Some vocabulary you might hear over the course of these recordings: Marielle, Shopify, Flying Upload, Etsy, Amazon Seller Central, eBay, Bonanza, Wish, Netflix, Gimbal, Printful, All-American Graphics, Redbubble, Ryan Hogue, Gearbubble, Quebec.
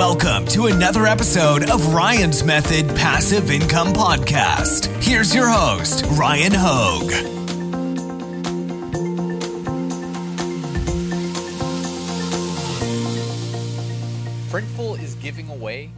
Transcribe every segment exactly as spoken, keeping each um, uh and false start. Welcome to another episode of Ryan's Method Passive Income Podcast. Here's your host, Ryan Hogue. Printful is giving away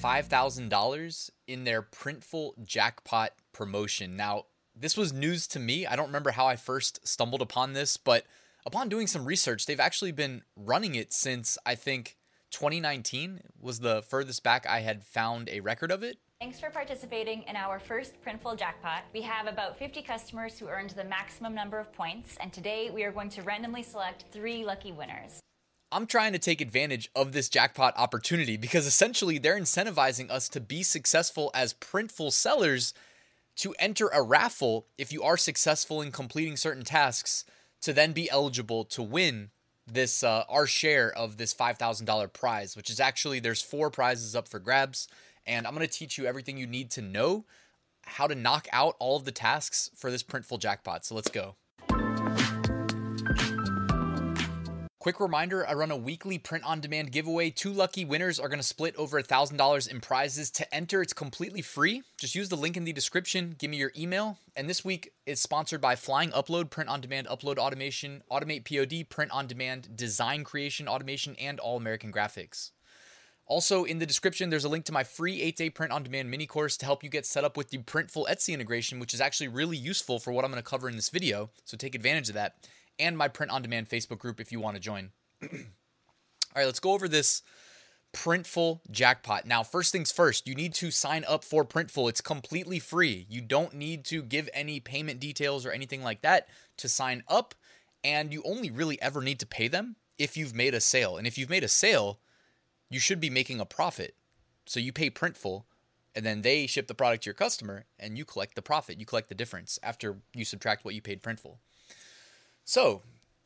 five thousand dollars in their Printful Jackpot promotion. Now, this was news to me. I don't remember how I first stumbled upon this, but upon doing some research, they've actually been running it since, I think, twenty nineteen was the furthest back I had found a record of it. Thanks for participating in our first Printful Jackpot. We have about fifty customers who earned the maximum number of points, and today we are going to randomly select three lucky winners. I'm trying to take advantage of this jackpot opportunity because essentially they're incentivizing us to be successful as Printful sellers to enter a raffle if you are successful in completing certain tasks to then be eligible to win this uh, our share of this five thousand dollars prize, which is actually there's four prizes up for grabs. And I'm going to teach you everything you need to know how to knock out all of the tasks for this Printful Jackpot. So let's go. Quick reminder, I run a weekly print-on-demand giveaway. Two lucky winners are going to split over one thousand dollars in prizes. To enter, it's completely free. Just use the link in the description. Give me your email. And this week is sponsored by Flying Upload, print-on-demand upload automation, automate P O D, print-on-demand design creation automation, and All-American Graphics. Also, in the description, there's a link to my free eight-day print-on-demand mini course to help you get set up with the Printful Etsy integration, which is actually really useful for what I'm going to cover in this video. So take advantage of that. And my print-on-demand Facebook group if you want to join. All right, let's go over this Printful Jackpot. Now, first things first, you need to sign up for Printful. It's completely free. You don't need to give any payment details or anything like that to sign up, and you only really ever need to pay them if you've made a sale. And if you've made a sale, you should be making a profit. So you pay Printful, and then they ship the product to your customer, and you collect the profit. You collect the difference after you subtract what you paid Printful. So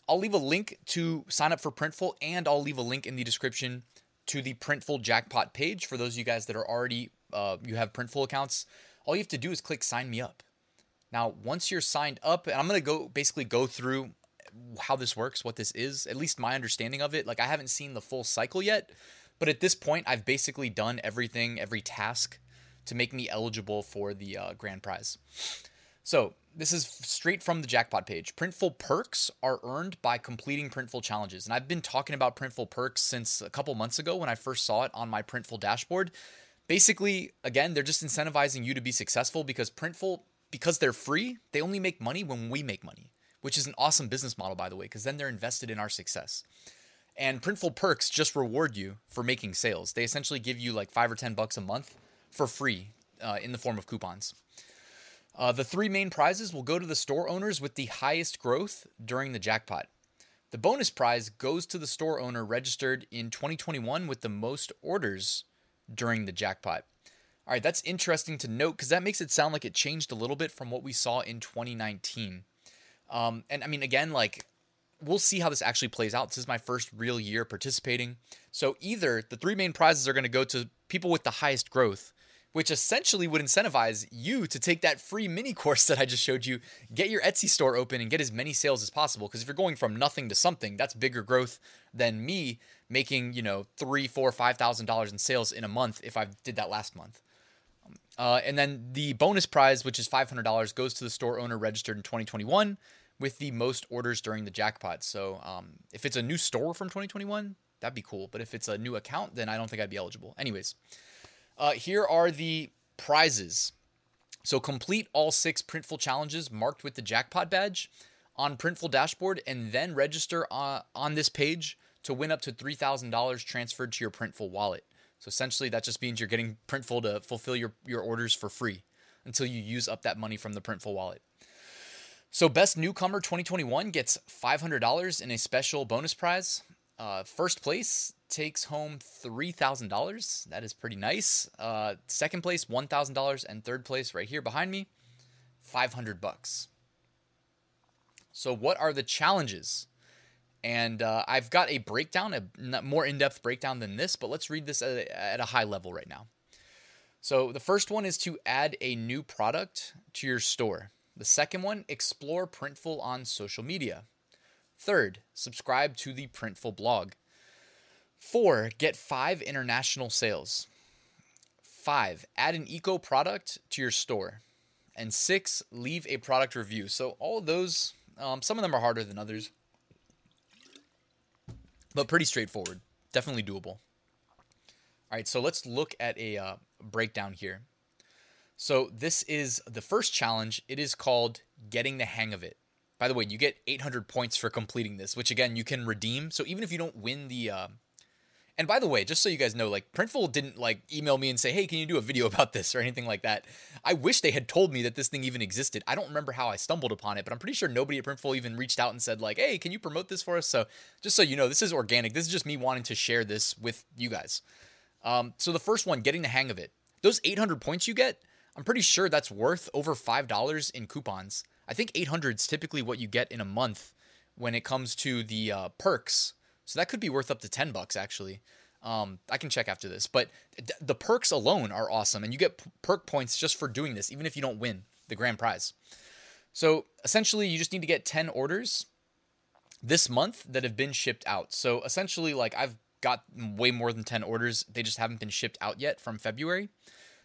I'll leave a link to sign up for Printful, and I'll leave a link in the description to the Printful Jackpot page for those of you guys that are already, uh, you have Printful accounts. All you have to do is click sign me up. Now, once you're signed up, and I'm going to go basically go through how this works, what this is, at least my understanding of it. Like I haven't seen the full cycle yet, but at this point, I've basically done everything, every task to make me eligible for the uh, grand prize. So this is straight from the jackpot page. Printful perks are earned by completing Printful challenges. And I've been talking about Printful perks since a couple months ago when I first saw it on my Printful dashboard. Basically, again, they're just incentivizing you to be successful because Printful, because they're free, they only make money when we make money, which is an awesome business model, by the way, because then they're invested in our success. And Printful perks just reward you for making sales. They essentially give you like five or ten bucks a month for free uh, in the form of coupons. Uh, the three main prizes will go to the store owners with the highest growth during the jackpot. The bonus prize goes to the store owner registered in twenty twenty-one with the most orders during the jackpot. All right, that's interesting to note because that makes it sound like it changed a little bit from what we saw in twenty nineteen. Um, and I mean, again, like we'll see how this actually plays out. This is my first real year participating. So either the three main prizes are going to go to people with the highest growth, which essentially would incentivize you to take that free mini course that I just showed you, get your Etsy store open and get as many sales as possible. Because if you're going from nothing to something, that's bigger growth than me making, you know, three, four, five thousand dollars in sales in a month if I did that last month. Uh, and then the bonus prize, which is five hundred dollars, goes to the store owner registered in twenty twenty-one with the most orders during the jackpot. So um, if it's a new store from twenty twenty-one, that'd be cool. But if it's a new account, then I don't think I'd be eligible. Anyways. Uh, here are the prizes. So complete all six Printful challenges marked with the jackpot badge on Printful dashboard and then register uh, on this page to win up to three thousand dollars transferred to your Printful wallet. So essentially that just means you're getting Printful to fulfill your, your orders for free until you use up that money from the Printful wallet. So best newcomer twenty twenty-one gets five hundred dollars in a special bonus prize. Uh, first place takes home three thousand dollars. That is pretty nice. Uh, second place, one thousand dollars. And third place right here behind me, five hundred bucks. So what are the challenges? And uh, I've got a breakdown, a more in-depth breakdown than this, but let's read this at a, at a high level right now. So the first one is to add a new product to your store. The second one, explore Printful on social media. Third, subscribe to the Printful blog. Four, get five international sales. Five, add an eco product to your store. And six, leave a product review. So all of those, um, some of them are harder than others, but pretty straightforward, definitely doable. All right, so let's look at a uh, breakdown here. So this is the first challenge. It is called Getting the Hang of It. By the way, you get eight hundred points for completing this, which again, you can redeem. So even if you don't win the, uh, and by the way, just so you guys know, like Printful didn't like email me and say, hey, can you do a video about this or anything like that? I wish they had told me that this thing even existed. I don't remember how I stumbled upon it, but I'm pretty sure nobody at Printful even reached out and said like, hey, can you promote this for us? So just so you know, this is organic. This is just me wanting to share this with you guys. Um, so the first one, getting the hang of it, those eight hundred points you get, I'm pretty sure that's worth over five dollars in coupons. I think eight hundred is typically what you get in a month when it comes to the uh, perks. So that could be worth up to ten bucks actually. Um, I can check after this, but th the perks alone are awesome. And you get perk points just for doing this, even if you don't win the grand prize. So essentially you just need to get ten orders this month that have been shipped out. So essentially like I've got way more than ten orders. They just haven't been shipped out yet from February.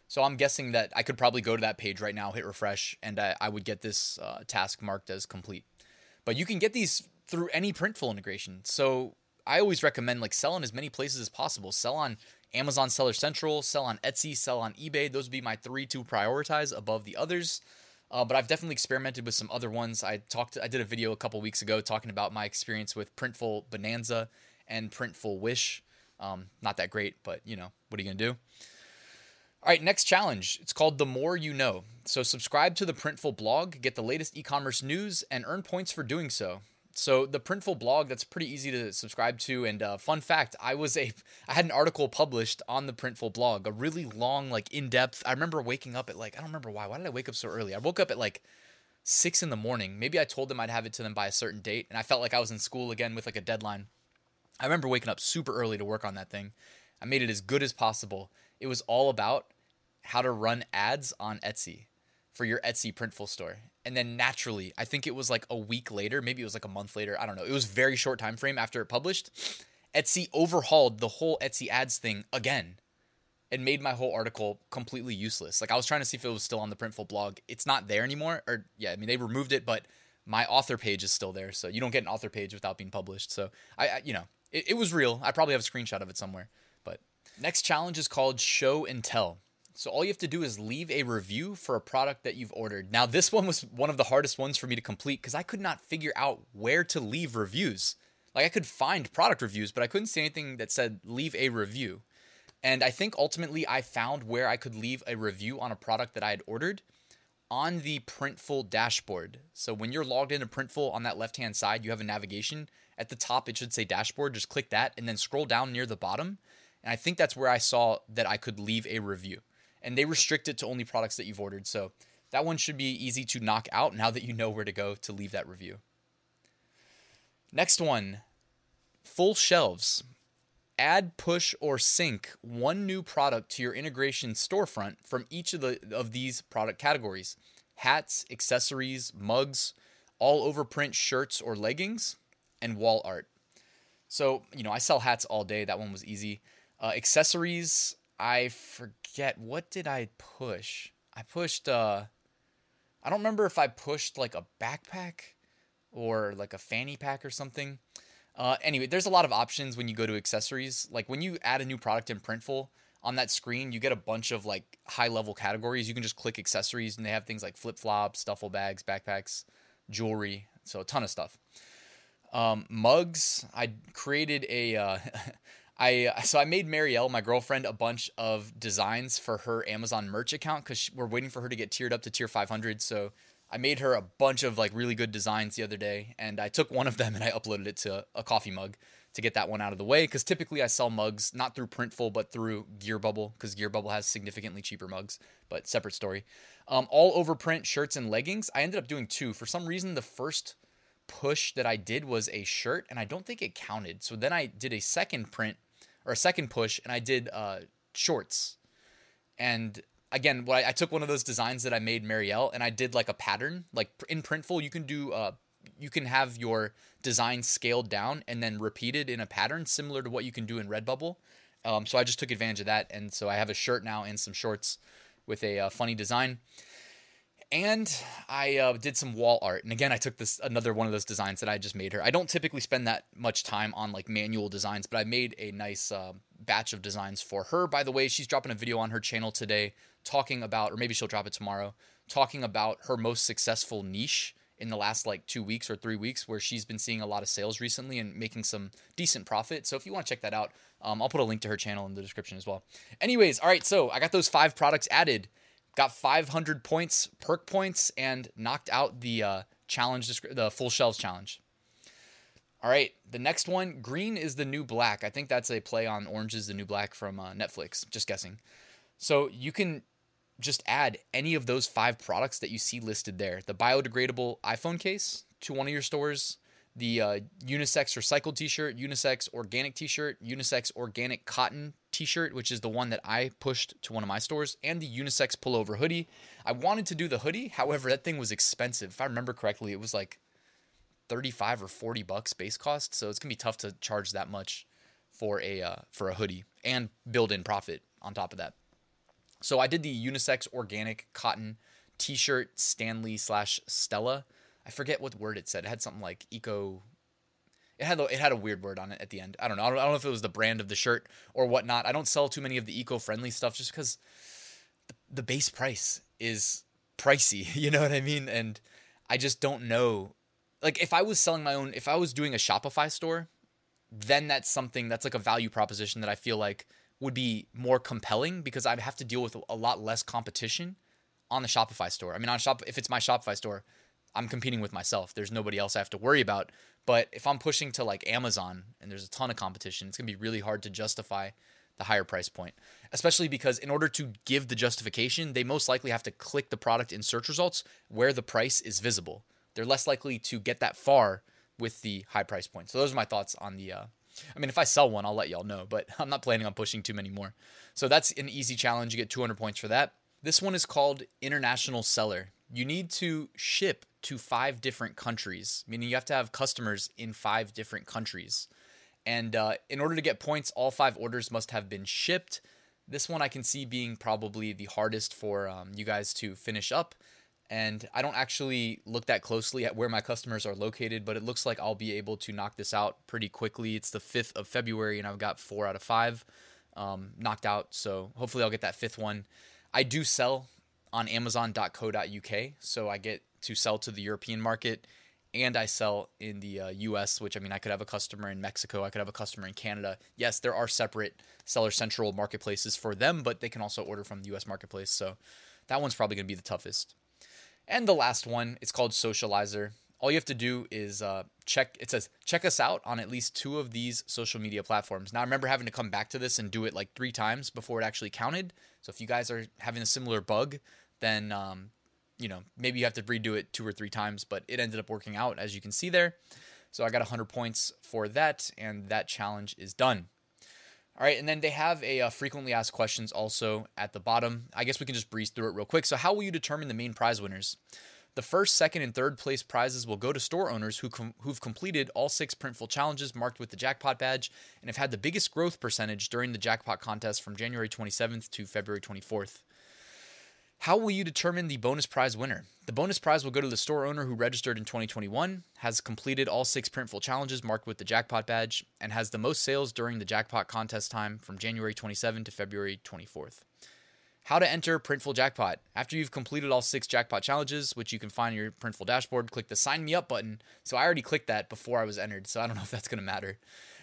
So I'm guessing that I could probably go to that page right now, hit refresh, and I, I would get this uh, task marked as complete. But you can get these through any Printful integration. So I always recommend like sell in as many places as possible. Sell on Amazon Seller Central, sell on Etsy, sell on eBay. Those would be my three to prioritize above the others. Uh, but I've definitely experimented with some other ones. I talked, I did a video a couple weeks ago talking about my experience with Printful Bonanza and Printful Wish. Um, not that great, but you know, what are you gonna do? All right, next challenge. It's called The More You Know. So subscribe to the Printful blog, get the latest e-commerce news, and earn points for doing so. So the Printful blog, that's pretty easy to subscribe to. And uh, fun fact, I was a, I had an article published on the Printful blog, a really long, like in-depth. I remember waking up at like, I don't remember why. Why did I wake up so early? I woke up at like six in the morning. Maybe I told them I'd have it to them by a certain date. And I felt like I was in school again with like a deadline. I remember waking up super early to work on that thing. I made it as good as possible. It was all about how to run ads on Etsy for your Etsy Printful store. And then naturally, I think it was like a week later, maybe it was like a month later, I don't know. It was a very short time frame after it published. Etsy overhauled the whole Etsy ads thing again and made my whole article completely useless. Like I was trying to see if it was still on the Printful blog. It's not there anymore. Or yeah, I mean, they removed it, but my author page is still there. So you don't get an author page without being published. So I, I you know, it, it was real. I probably have a screenshot of it somewhere. But next challenge is called Show and Tell. So all you have to do is leave a review for a product that you've ordered. Now, this one was one of the hardest ones for me to complete because I could not figure out where to leave reviews. Like I could find product reviews, but I couldn't see anything that said leave a review. And I think ultimately I found where I could leave a review on a product that I had ordered on the Printful dashboard. So when you're logged into Printful on that left-hand side, you have a navigation. At the top, it should say dashboard. Just click that and then scroll down near the bottom. And I think that's where I saw that I could leave a review. And they restrict it to only products that you've ordered. So that one should be easy to knock out now that you know where to go to leave that review. Next one, full shelves. Add, push, or sync one new product to your integration storefront from each of, the, of these product categories. Hats, accessories, mugs, all over print shirts or leggings, and wall art. So, you know, I sell hats all day. That one was easy. Uh, accessories, I forget, what did I push? I pushed, uh, I don't remember if I pushed like a backpack or like a fanny pack or something. Uh, anyway, there's a lot of options when you go to accessories. Like when you add a new product in Printful on that screen, you get a bunch of like high level categories. You can just click accessories and they have things like flip flops, duffel bags, backpacks, jewelry. So a ton of stuff. Um, mugs, I created a, uh, I, so I made Marielle, my girlfriend, a bunch of designs for her Amazon merch account because we're waiting for her to get tiered up to tier five hundred. So I made her a bunch of like really good designs the other day, and I took one of them and I uploaded it to a coffee mug to get that one out of the way because typically I sell mugs not through Printful but through Gearbubble because Gearbubble has significantly cheaper mugs, but separate story. Um, all over print shirts and leggings. I ended up doing two. For some reason, the first push that I did was a shirt, and I don't think it counted. So then I did a second print. or a second push, and I did uh, shorts. And again, what I, I took one of those designs that I made Marielle, and I did like a pattern. Like in Printful, you can do uh, you can have your design scaled down and then repeated in a pattern similar to what you can do in Redbubble. Um, so I just took advantage of that. And so I have a shirt now and some shorts with a uh, funny design. And I uh, did some wall art. And again, I took this another one of those designs that I just made her. I don't typically spend that much time on like manual designs, but I made a nice uh, batch of designs for her. By the way, she's dropping a video on her channel today talking about, or maybe she'll drop it tomorrow, talking about her most successful niche in the last like two weeks or three weeks where she's been seeing a lot of sales recently and making some decent profit. So if you want to check that out, um, I'll put a link to her channel in the description as well. Anyways, all right, so I got those five products added, got five hundred points, perk points, and knocked out the uh, challenge, the full shelves challenge. All right, the next one, green is the new black. I think that's a play on Orange is the New Black from uh, Netflix, just guessing. So you can just add any of those five products that you see listed there. The biodegradable iPhone case to one of your stores, the uh, unisex recycled t-shirt, unisex organic t-shirt, unisex organic cotton t-shirt, which is the one that I pushed to one of my stores, and the unisex pullover hoodie. I wanted to do the hoodie. However, that thing was expensive. If I remember correctly, it was like thirty-five or forty bucks base cost. So it's gonna be tough to charge that much for a, uh, for a hoodie and build in profit on top of that. So I did the unisex organic cotton t-shirt Stanley slash Stella. I forget what word it said. It had something like eco. It had, it had a weird word on it at the end. I don't know. I don't, I don't know if it was the brand of the shirt or whatnot. I don't sell too many of the eco-friendly stuff just because the, the base price is pricey. You know what I mean? And I just don't know. Like if I was selling my own, if I was doing a Shopify store, then that's something that's like a value proposition that I feel like would be more compelling because I'd have to deal with a lot less competition on the Shopify store. I mean, on shop, if it's my Shopify store, I'm competing with myself. There's nobody else I have to worry about. But if I'm pushing to like Amazon and there's a ton of competition, it's gonna be really hard to justify the higher price point, especially because in order to give the justification, they most likely have to click the product in search results where the price is visible. They're less likely to get that far with the high price point. So those are my thoughts on the, uh, I mean, if I sell one, I'll let y'all know, but I'm not planning on pushing too many more. So that's an easy challenge. You get two hundred points for that. This one is called International Seller. You need to ship to five different countries, meaning you have to have customers in five different countries. And uh, in order to get points, all five orders must have been shipped. This one I can see being probably the hardest for um, you guys to finish up. And I don't actually look that closely at where my customers are located, but it looks like I'll be able to knock this out pretty quickly. It's the fifth of February and I've got four out of five um, knocked out. So hopefully I'll get that fifth one. I do sell on Amazon dot co dot U K. So I get to sell to the European market and I sell in the uh, U S, which I mean, I could have a customer in Mexico. I could have a customer in Canada. Yes, there are separate Seller Central marketplaces for them, but they can also order from the U S marketplace. So that one's probably going to be the toughest. And the last one, it's called Socializer. All you have to do is uh, check, it says, check us out on at least two of these social media platforms. Now, I remember having to come back to this and do it like three times before it actually counted. So if you guys are having a similar bug, then, um, you know, maybe you have to redo it two or three times, but it ended up working out as you can see there. So I got one hundred points for that and that challenge is done. All right, and then they have a uh, frequently asked questions also at the bottom. I guess we can just breeze through it real quick. So how will you determine the main prize winners? The first, second, and third place prizes will go to store owners who com- who've completed all six Printful challenges marked with the jackpot badge and have had the biggest growth percentage during the jackpot contest from January twenty-seventh to February twenty-fourth. How will you determine the bonus prize winner? The bonus prize will go to the store owner who registered in twenty twenty-one, has completed all six Printful challenges marked with the jackpot badge, and has the most sales during the jackpot contest time from January twenty-seventh to February twenty-fourth. How to enter Printful Jackpot. After you've completed all six jackpot challenges, which you can find in your Printful dashboard, click the Sign Me Up button. So I already clicked that before I was entered, so I don't know if that's going to matter.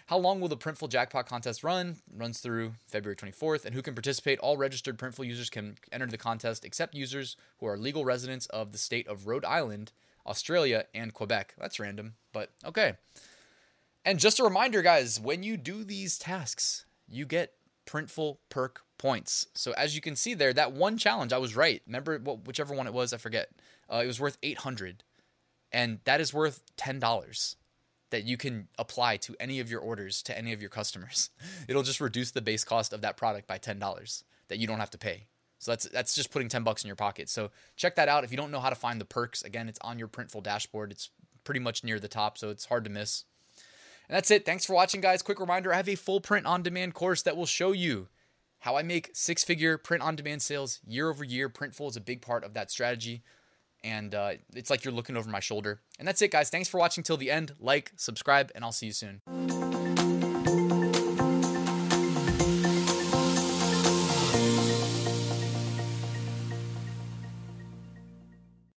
How long will the Printful Jackpot contest run? Runs through February twenty-fourth. And who can participate? All registered Printful users can enter the contest except users who are legal residents of the state of Rhode Island, Australia, and Quebec. That's random, but okay. And just a reminder, guys, when you do these tasks, you get Printful perk points. So as you can see there, that one challenge, I was right. Remember, well, whichever one it was, I forget. Uh, it was worth eight hundred dollars, and that is worth ten dollars. That you can apply to any of your orders to any of your customers. It'll just reduce the base cost of that product by ten dollars that you don't have to pay. So that's that's just putting ten bucks in your pocket. So check that out. If you don't know how to find the perks, again, it's on your Printful dashboard. It's pretty much near the top, so it's hard to miss. And that's it. Thanks for watching, guys. Quick reminder, I have a full print on demand course that will show you how I make six-figure print on demand sales year over year. Printful is a big part of that strategy. And uh, it's like you're looking over my shoulder. And that's it, guys. Thanks for watching till the end. Like, subscribe, and I'll see you soon.